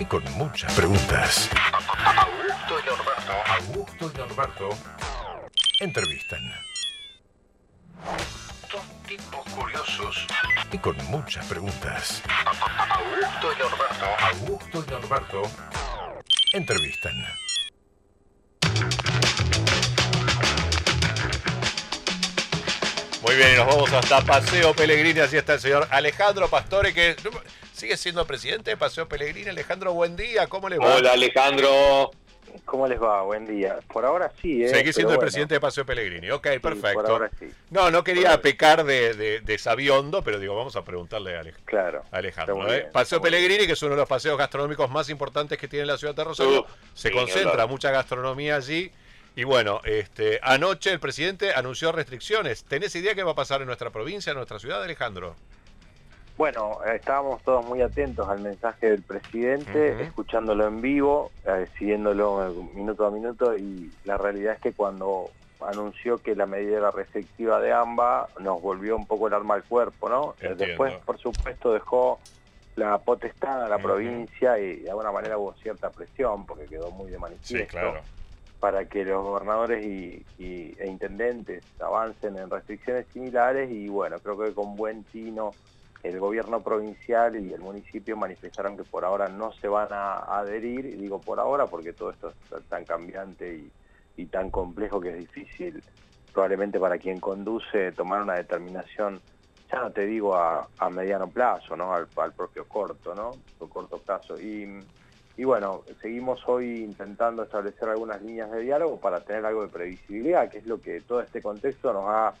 y con muchas preguntas. Augusto y Norberto entrevistan. Dos tipos curiosos y con muchas preguntas. Augusto y Norberto entrevistan. Muy bien, y nos vamos hasta Paseo Pellegrini. Así está el señor Alejandro Pastore, que sigue siendo presidente de Paseo Pellegrini. Alejandro, buen día, ¿cómo les va? Hola, Alejandro. ¿Cómo les va? Buen día. Por ahora sí, ¿eh? Seguí siendo el presidente de Paseo Pellegrini. Ok, sí, perfecto. Por ahora sí. No quería pecar de sabiondo, pero digo, vamos a preguntarle a Alejandro. Claro. Alejandro, bien, Paseo Pellegrini, que es uno de los paseos gastronómicos más importantes que tiene la ciudad de Rosario. Se concentra mucha gastronomía allí. Y bueno, anoche el presidente anunció restricciones. ¿Tenés idea qué va a pasar en nuestra provincia, en nuestra ciudad, Alejandro? Bueno, estábamos todos muy atentos al mensaje del presidente, escuchándolo en vivo, siguiéndolo minuto a minuto, y la realidad es que cuando anunció que la medida era restrictiva de AMBA, nos volvió un poco el arma al cuerpo, ¿no? Entiendo. Después, por supuesto, dejó la potestad a la provincia y de alguna manera hubo cierta presión, porque quedó muy de manifiesto. Sí, claro. Para que los gobernadores e intendentes avancen en restricciones similares, y bueno, creo que con buen tino el gobierno provincial y el municipio manifestaron que por ahora no se van a adherir, y digo por ahora porque todo esto es tan cambiante y tan complejo que es difícil probablemente para quien conduce tomar una determinación, ya no te digo a mediano plazo, ¿no? Al propio corto, ¿no? Al corto plazo. Y bueno, seguimos hoy intentando establecer algunas líneas de diálogo para tener algo de previsibilidad, que es lo que todo este contexto nos ha,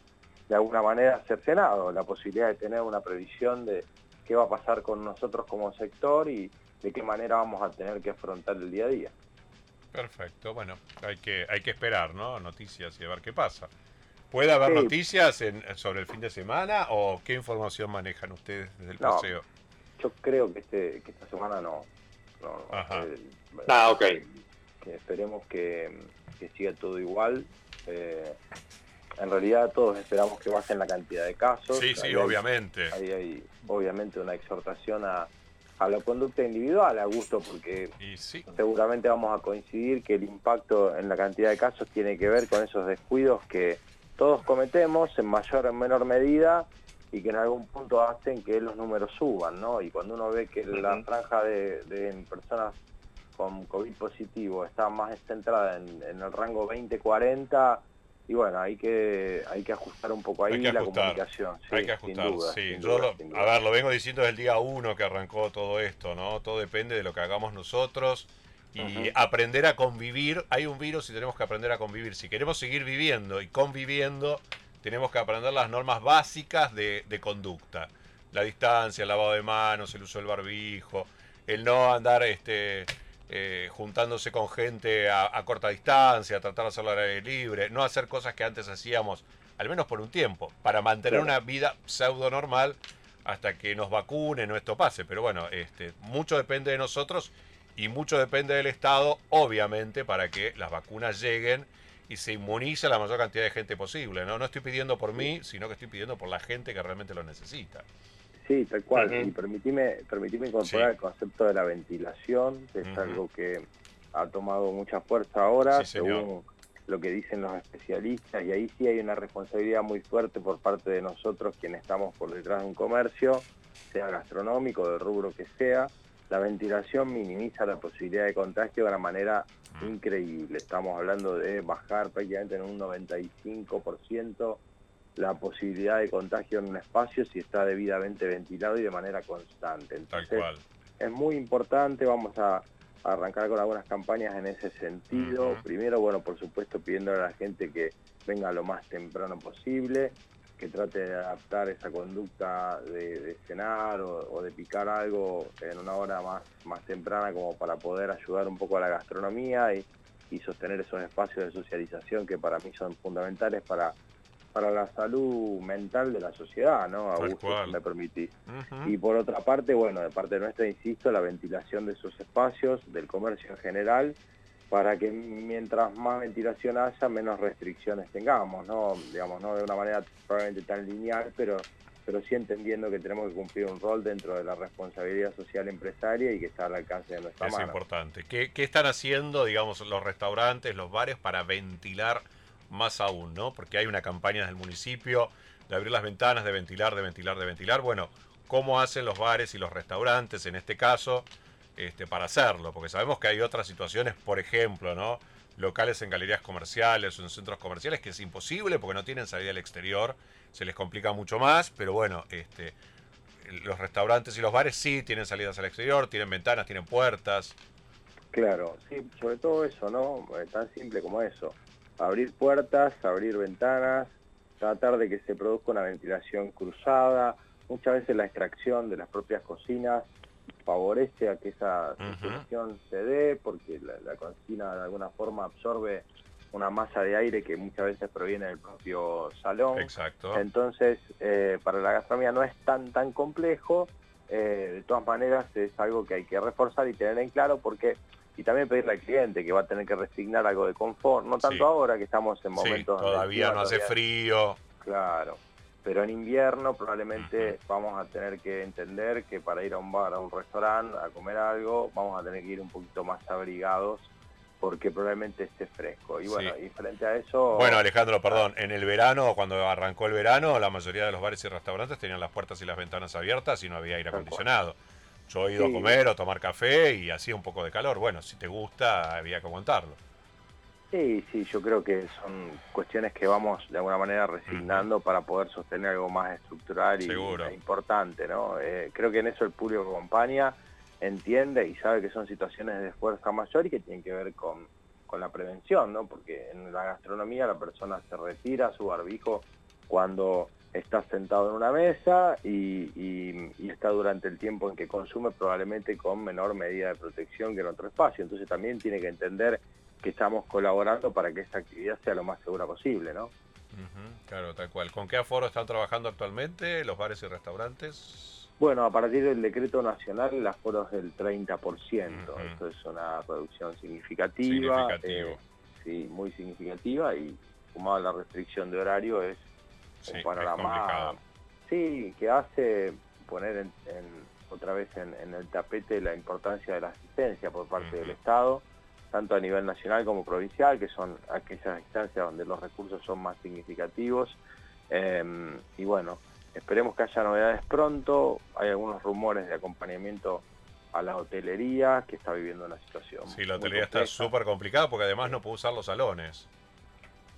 de alguna manera, cercenado, la posibilidad de tener una previsión de qué va a pasar con nosotros como sector y de qué manera vamos a tener que afrontar el día a día. Perfecto, bueno, hay que esperar, ¿no? Noticias y a ver qué pasa. ¿Puede haber noticias sobre el fin de semana o qué información manejan ustedes desde el paseo? Yo creo que esta semana no. Ajá. Ok. Esperemos que siga todo igual. En realidad todos esperamos que bajen la cantidad de casos. Sí, ahí obviamente. Hay obviamente una exhortación a la conducta individual, Augusto, porque seguramente vamos a coincidir que el impacto en la cantidad de casos tiene que ver con esos descuidos que todos cometemos en mayor o en menor medida y que en algún punto hacen que los números suban, ¿no? Y cuando uno ve que la franja de personas con COVID positivo está más centrada en el rango 20-40... Y bueno, hay que ajustar un poco ahí la comunicación. Sí, hay que ajustar, sin duda, sí. Yo, a ver, lo vengo diciendo desde el día 1 que arrancó todo esto, ¿no? Todo depende de lo que hagamos nosotros y aprender a convivir. Hay un virus y tenemos que aprender a convivir. Si queremos seguir viviendo y conviviendo, tenemos que aprender las normas básicas de conducta. La distancia, el lavado de manos, el uso del barbijo, el no andar juntándose con gente a corta distancia, tratar de hacerlo al aire libre, no hacer cosas que antes hacíamos, al menos por un tiempo, para mantener una vida pseudo normal hasta que nos vacunen o esto pase. Pero bueno, mucho depende de nosotros y mucho depende del Estado, obviamente, para que las vacunas lleguen y se inmunice la mayor cantidad de gente posible. No estoy pidiendo por mí, sino que estoy pidiendo por la gente que realmente lo necesita. Sí, tal cual. Y permitime incorporar el concepto de la ventilación, que es algo que ha tomado mucha fuerza ahora, según lo que dicen los especialistas, y ahí sí hay una responsabilidad muy fuerte por parte de nosotros, quienes estamos por detrás de un comercio, sea gastronómico, del rubro que sea. La ventilación minimiza la posibilidad de contagio de una manera increíble. Estamos hablando de bajar prácticamente en un 95%, la posibilidad de contagio en un espacio si está debidamente ventilado y de manera constante. Entonces, tal cual. Es muy importante, vamos a arrancar con algunas campañas en ese sentido. Primero, bueno, por supuesto, pidiéndole a la gente que venga lo más temprano posible, que trate de adaptar esa conducta de cenar o de picar algo en una hora más temprana como para poder ayudar un poco a la gastronomía y sostener esos espacios de socialización que para mí son fundamentales para la salud mental de la sociedad, ¿no? Augusto, si me permitís. Y por otra parte, bueno, de parte nuestra, insisto, la ventilación de esos espacios, del comercio en general, para que mientras más ventilación haya, menos restricciones tengamos, ¿no? Digamos, no de una manera probablemente tan lineal, pero pero sí entendiendo que tenemos que cumplir un rol dentro de la responsabilidad social empresaria y que está al alcance de nuestra mano. Es importante. ¿Qué están haciendo, digamos, los restaurantes, los bares para ventilar más aún, ¿no? Porque hay una campaña del municipio de abrir las ventanas, de ventilar, de ventilar, de ventilar. Bueno, ¿cómo hacen los bares y los restaurantes en este caso para hacerlo? Porque sabemos que hay otras situaciones, por ejemplo, ¿no? Locales en galerías comerciales o en centros comerciales, que es imposible porque no tienen salida al exterior, se les complica mucho más, pero bueno, los restaurantes y los bares sí tienen salidas al exterior, tienen ventanas, tienen puertas. Claro, sí, sobre todo eso, ¿no? Tan simple como eso. Abrir puertas, abrir ventanas, tratar de que se produzca una ventilación cruzada. Muchas veces la extracción de las propias cocinas favorece a que esa situación se dé, porque la cocina de alguna forma absorbe una masa de aire que muchas veces proviene del propio salón. Exacto. Entonces, para la gastronomía no es tan complejo. De todas maneras, es algo que hay que reforzar y tener en claro, porque... Y también pedirle al cliente que va a tener que resignar algo de confort, no tanto ahora que estamos en momentos... Sí, todavía no hace frío. Claro, pero en invierno probablemente vamos a tener que entender que para ir a un bar, a un restaurante, a comer algo, vamos a tener que ir un poquito más abrigados porque probablemente esté fresco. Y bueno, y frente a eso... Bueno, Alejandro, perdón, en el verano, cuando arrancó el verano, la mayoría de los bares y restaurantes tenían las puertas y las ventanas abiertas y no había aire acondicionado. Yo he ido a comer o tomar café y hacía un poco de calor. Bueno, si te gusta, había que aguantarlo. Sí, yo creo que son cuestiones que vamos de alguna manera resignando para poder sostener algo más estructural y importante, ¿no? Creo que en eso el público que acompaña entiende y sabe que son situaciones de fuerza mayor y que tienen que ver con la prevención, ¿no? Porque en la gastronomía la persona se retira su barbijo cuando... está sentado en una mesa y está durante el tiempo en que consume probablemente con menor medida de protección que en otro espacio. Entonces también tiene que entender que estamos colaborando para que esta actividad sea lo más segura posible, ¿no? Claro, tal cual. ¿Con qué aforo están trabajando actualmente los bares y restaurantes? Bueno, a partir del decreto nacional el aforo es del 30%. Esto es una reducción significativa. Sí, muy significativa, y sumado a la restricción de horario es... un panorama que hace poner otra vez en el tapete la importancia de la asistencia por parte del Estado, tanto a nivel nacional como provincial, que son aquellas instancias donde los recursos son más significativos. Y bueno, esperemos que haya novedades pronto. Hay algunos rumores de acompañamiento a la hotelería, que está viviendo una situación... Sí, la hotelería está súper complicada porque además no puede usar los salones.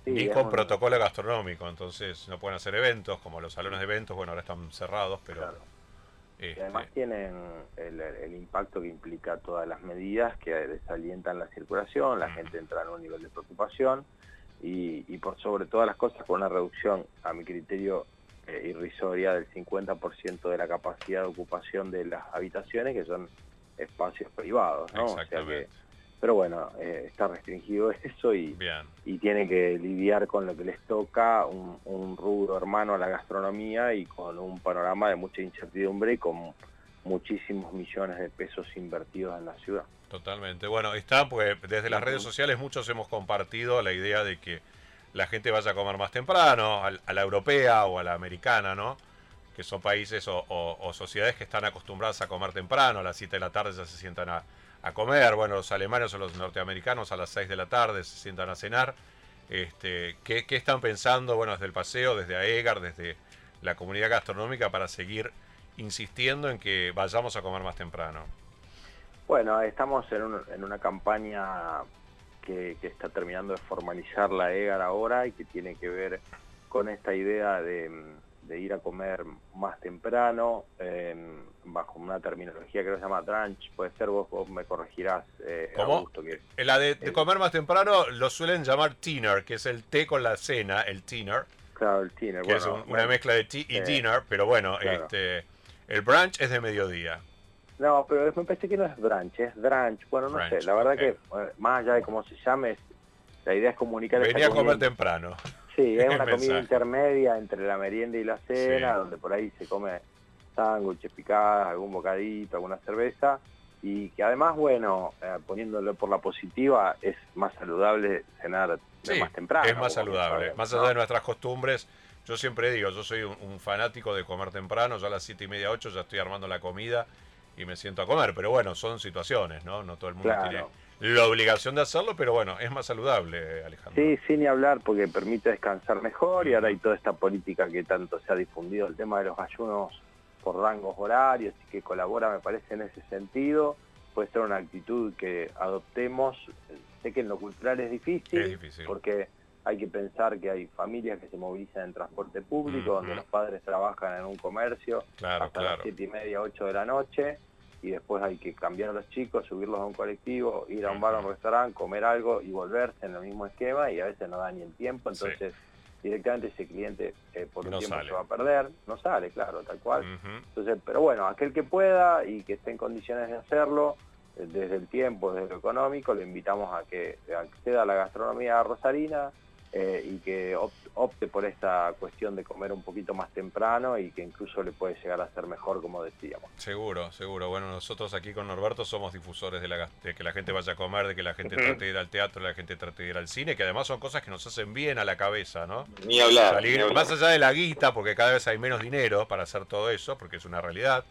Sí, ni con protocolo gastronómico, entonces no pueden hacer eventos, como los salones de eventos, bueno, ahora están cerrados, pero... Claro. Y además tienen el impacto que implica todas las medidas que desalientan la circulación, la gente entra en un nivel de preocupación, y por sobre todas las cosas, con una reducción, a mi criterio, irrisoria del 50% de la capacidad de ocupación de las habitaciones, que son espacios privados, ¿no? Exactamente. O sea que, pero bueno, está restringido eso y tiene que lidiar con lo que les toca, un rubro hermano a la gastronomía, y con un panorama de mucha incertidumbre y con muchísimos millones de pesos invertidos en la ciudad. Totalmente. Bueno, está, porque desde las redes sociales muchos hemos compartido la idea de que la gente vaya a comer más temprano, a la europea o a la americana, ¿no? Que son países o sociedades que están acostumbradas a comer temprano, a las 7 de la tarde ya se sientan a comer. Bueno, los alemanes o los norteamericanos a las 6 de la tarde se sientan a cenar. ¿Qué están pensando, bueno, desde el Paseo, desde AEGAR, desde la comunidad gastronómica, para seguir insistiendo en que vayamos a comer más temprano? Bueno, estamos en una campaña que está terminando de formalizar la AEGAR ahora, y que tiene que ver con esta idea de ir a comer más temprano, bajo una terminología que se llama brunch, puede ser, vos me corregirás. ¿Cómo? Augusto, que la de comer más temprano lo suelen llamar dinner, que es el té con la cena, el dinner. Claro, el dinner. Que bueno, es una mezcla de té y dinner, pero bueno, claro. El brunch es de mediodía. No, pero me parece que no es brunch, es brunch. Bueno, no brunch, sé, la verdad que más allá de cómo se llame, la idea es comunicar... Venía a comer temprano. Sí, es una comida intermedia entre la merienda y la cena, donde por ahí se come sándwiches, picadas, algún bocadito, alguna cerveza, y que además, bueno, poniéndolo por la positiva, es más saludable cenar más temprano. Es más saludable, más allá de nuestras costumbres, Yo siempre digo, yo soy un fanático de comer temprano, yo a las 7:30, 8 ya estoy armando la comida y me siento a comer. Pero bueno, son situaciones, ¿no? No todo el mundo tiene la obligación de hacerlo, pero bueno, es más saludable, Alejandro. Sí, sin ni hablar, porque permite descansar mejor y ahora hay toda esta política que tanto se ha difundido, el tema de los ayunos por rangos horarios, y que colabora, me parece, en ese sentido. Puede ser una actitud que adoptemos. Sé que en lo cultural es difícil. Porque hay que pensar que hay familias que se movilizan en transporte público, donde los padres trabajan en un comercio hasta las 7:30, 8 de la noche, y después hay que cambiar a los chicos, subirlos a un colectivo, ir a un bar, a un restaurante, comer algo y volverse en el mismo esquema, y a veces no da ni el tiempo, entonces directamente ese cliente por un tiempo se va a perder, no sale, claro, tal cual. Entonces, pero bueno, aquel que pueda y que esté en condiciones de hacerlo, desde el tiempo, desde lo económico, le invitamos a que acceda a la gastronomía rosarina, y que opte por esta cuestión de comer un poquito más temprano y que incluso le puede llegar a ser mejor, como decíamos. Seguro. Bueno, nosotros aquí con Norberto somos difusores de que la gente vaya a comer, de que la gente trate de ir al teatro, de la gente trate de ir al cine, que además son cosas que nos hacen bien a la cabeza, ¿no? Ni hablar. Más allá de la guita, porque cada vez hay menos dinero para hacer todo eso, porque es una realidad.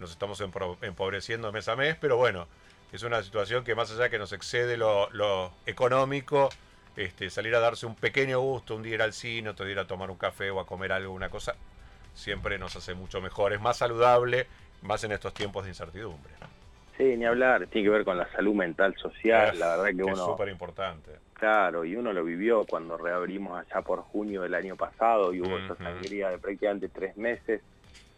Nos estamos empobreciendo mes a mes, pero bueno, es una situación que más allá que nos excede lo económico, salir a darse un pequeño gusto, un día ir al cine, otro día ir a tomar un café o a comer algo, una cosa, siempre nos hace mucho mejor, es más saludable, más en estos tiempos de incertidumbre, ¿no? Sí, ni hablar, tiene que ver con la salud mental, social, la verdad que uno... Es súper importante. Claro, y uno lo vivió cuando reabrimos allá por junio del año pasado y hubo esa sangría de prácticamente 3 meses,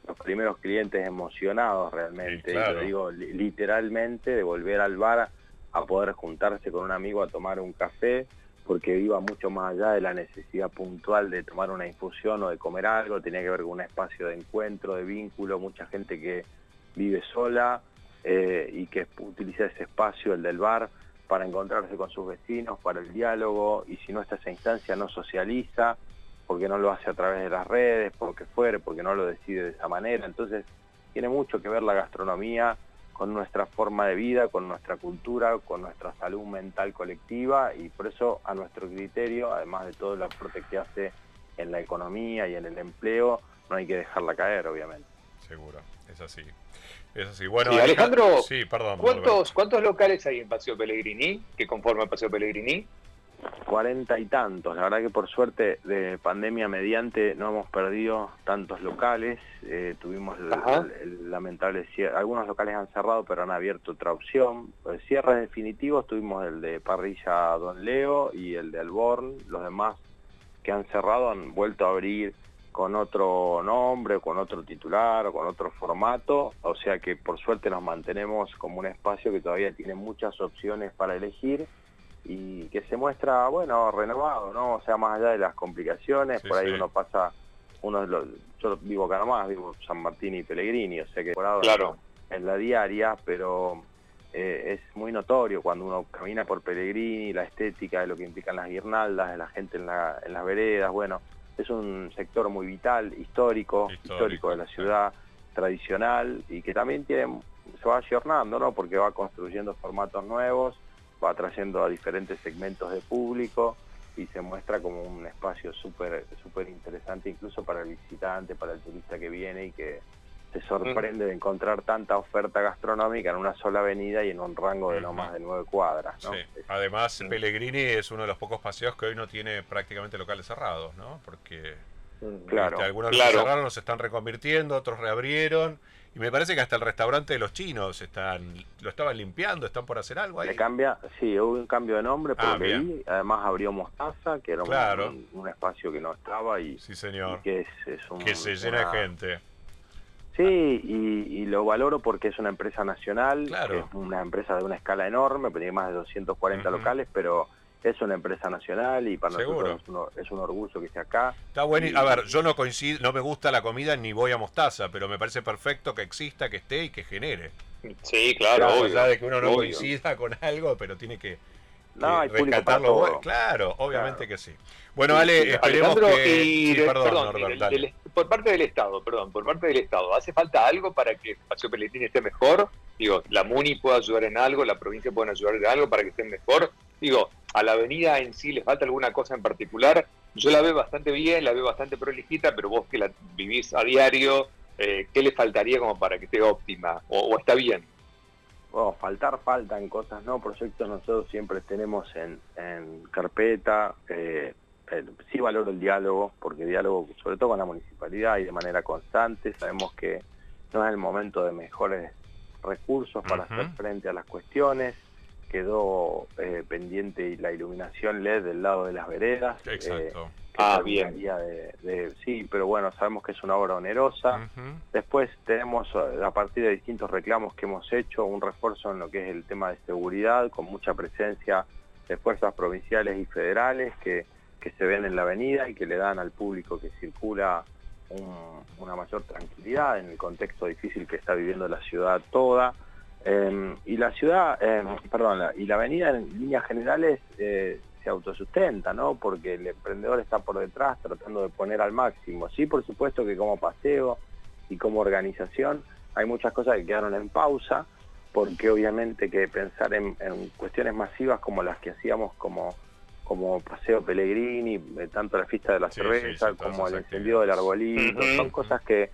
los primeros clientes emocionados realmente, sí, claro. Y lo digo literalmente, de volver al bar a poder juntarse con un amigo a tomar un café, porque iba mucho más allá de la necesidad puntual de tomar una infusión o de comer algo, tenía que ver con un espacio de encuentro, de vínculo, mucha gente que vive sola y que utiliza ese espacio, el del bar, para encontrarse con sus vecinos, para el diálogo, y si no está esa instancia no socializa, porque no lo hace a través de las redes, porque no lo decide de esa manera. Entonces tiene mucho que ver la gastronomía con nuestra forma de vida, con nuestra cultura, con nuestra salud mental colectiva, y por eso a nuestro criterio, además de todo el aporte que hace en la economía y en el empleo, no hay que dejarla caer, obviamente. Seguro, es así. Bueno, sí, Alejandro, sí, perdón, ¿cuántos locales hay en Paseo Pellegrini, que conforman Paseo Pellegrini? 40 y tantos, la verdad que por suerte de pandemia mediante no hemos perdido tantos locales, tuvimos el lamentable cierre, algunos locales han cerrado pero han abierto otra opción, cierres definitivos tuvimos el de Parrilla Don Leo y el de Albor, los demás que han cerrado han vuelto a abrir con otro nombre, con otro titular o con otro formato, o sea que por suerte nos mantenemos como un espacio que todavía tiene muchas opciones para elegir y que se muestra, bueno, renovado, ¿no? O sea, más allá de las complicaciones, sí, por ahí sí. Yo vivo acá nomás, vivo San Martín y Pellegrini, o sea que por ahora en la diaria, pero es muy notorio cuando uno camina por Pellegrini, la estética de lo que implican las guirnaldas, de la gente en las veredas, bueno, es un sector muy vital, histórico de la ciudad, tradicional, y que también se va ayornando, ¿no? Porque va construyendo formatos nuevos, va atrayendo a diferentes segmentos de público y se muestra como un espacio súper interesante incluso para el visitante, para el turista que viene y que se sorprende de encontrar tanta oferta gastronómica en una sola avenida y en un rango de no más de 9 cuadras, ¿no? Sí. Además, Pellegrini es uno de los pocos paseos que hoy no tiene prácticamente locales cerrados, ¿no? Porque algunos que cerraron se están reconvirtiendo, otros reabrieron. Y me parece que hasta el restaurante de los chinos lo estaban limpiando, están por hacer algo ahí. Hubo un cambio de nombre, porque además abrió Mostaza, que era un espacio que no estaba y, sí, señor. Y que se llena de gente. Sí, y lo valoro porque es una empresa nacional, es una empresa de una escala enorme, tiene más de 240 locales, pero... Es una empresa nacional y para nosotros es un orgullo que esté acá. Está bueno. A ver, yo no coincido, no me gusta la comida ni voy a Mostaza, pero me parece perfecto que exista, que esté y que genere. Sí, claro. Más allá de que uno no coincida con algo, pero tiene que rescatarlo. Bueno. Claro, obviamente que sí. Bueno, Ale, esperemos que... por parte del Estado, ¿hace falta algo para que Paseo Pellegrini esté mejor? Digo, la MUNI puede ayudar en algo, la provincia puede ayudar en algo para que estén mejor. Digo, a la avenida en sí, ¿les falta alguna cosa en particular? yo la veo bastante bien, la veo bastante prolijita, pero vos que la vivís a diario, ¿qué le faltaría como para que esté óptima? ¿O está bien? Bueno, faltan cosas, ¿no? Proyectos nosotros siempre tenemos en carpeta. Sí valoro el diálogo, porque diálogo sobre todo con la municipalidad y de manera constante. Sabemos que no es el momento de mejores recursos para hacer frente a las cuestiones. Quedó pendiente la iluminación LED del lado de las veredas. Exacto. Bien. Sí, pero bueno, sabemos que es una obra onerosa. Después tenemos, a partir de distintos reclamos que hemos hecho, un refuerzo en lo que es el tema de seguridad, con mucha presencia de fuerzas provinciales y federales que se ven en la avenida y que le dan al público que circula una mayor tranquilidad en el contexto difícil que está viviendo la ciudad toda. Y la ciudad, y la avenida en líneas generales se autosustenta, ¿no? Porque el emprendedor está por detrás tratando de poner al máximo. Sí, por supuesto que como paseo y como organización hay muchas cosas que quedaron en pausa, porque obviamente que pensar en cuestiones masivas como las que hacíamos como Paseo Pellegrini, tanto la fiesta de la cerveza como el encendido del arbolito, son cosas que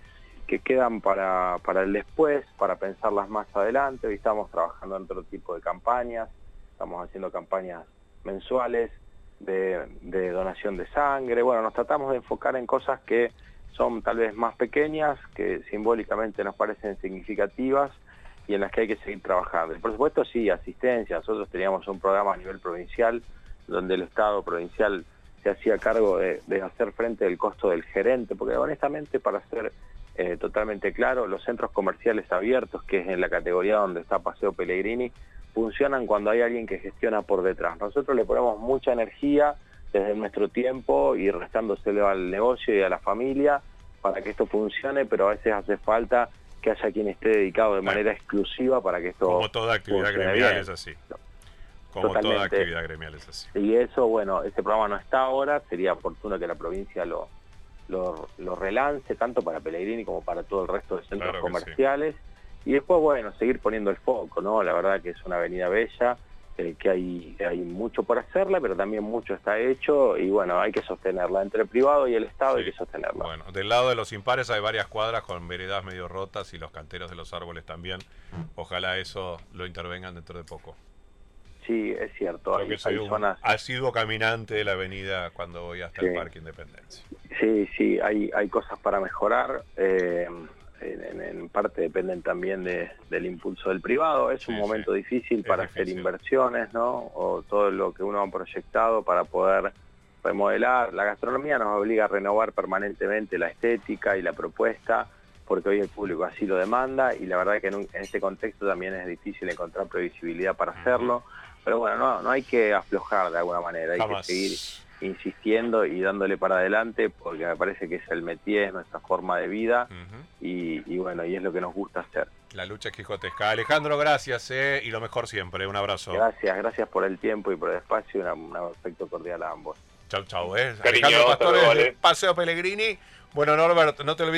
quedan para el después, para pensarlas más adelante. Hoy estamos trabajando en otro tipo de campañas, estamos haciendo campañas mensuales de donación de sangre. Bueno, nos tratamos de enfocar en cosas que son tal vez más pequeñas, que simbólicamente nos parecen significativas y en las que hay que seguir trabajando. Y por supuesto, sí, asistencia. Nosotros teníamos un programa a nivel provincial donde el Estado provincial se hacía cargo de hacer frente del costo del gerente, porque honestamente, para ser totalmente claro, los centros comerciales abiertos, que es en la categoría donde está Paseo Pellegrini, funcionan cuando hay alguien que gestiona por detrás. Nosotros le ponemos mucha energía desde nuestro tiempo y restándoselo al negocio y a la familia para que esto funcione, pero a veces hace falta que haya quien esté dedicado de manera exclusiva para que esto funcione. Como toda actividad gremial es así. Como totalmente. Toda actividad gremial es así. Y eso, bueno, este programa no está ahora, sería oportuno que la provincia lo relance, tanto para Pellegrini como para todo el resto de centros comerciales. Sí. Y después, bueno, seguir poniendo el foco, ¿no? La verdad que es una avenida bella, que hay mucho por hacerla, pero también mucho está hecho, y bueno, hay que sostenerla. Entre el privado y el Estado hay que sostenerla. Bueno, del lado de los impares hay varias cuadras con veredas medio rotas y los canteros de los árboles también. Ojalá eso lo intervengan dentro de poco. Sí, es cierto. Creo que soy zonas... asiduo caminante de la avenida cuando voy hasta el Parque Independencia. Sí, sí, hay cosas para mejorar. En parte dependen también del impulso del privado. Es un momento difícil para hacer inversiones, ¿no? O todo lo que uno ha proyectado para poder remodelar. La gastronomía nos obliga a renovar permanentemente la estética y la propuesta, porque hoy el público así lo demanda, y la verdad que en este contexto también es difícil encontrar previsibilidad para hacerlo. Pero bueno, no hay que aflojar de alguna manera, hay que seguir insistiendo y dándole para adelante, porque me parece que es el métier, es nuestra forma de vida, y bueno, y es lo que nos gusta hacer. La lucha es quijotesca. Alejandro, gracias, y lo mejor siempre, un abrazo. Gracias por el tiempo y por el espacio, y un afecto cordial a ambos. Chau, chau. Alejandro Pastore, Paseo Pellegrini. Bueno, Norberto, no te olvides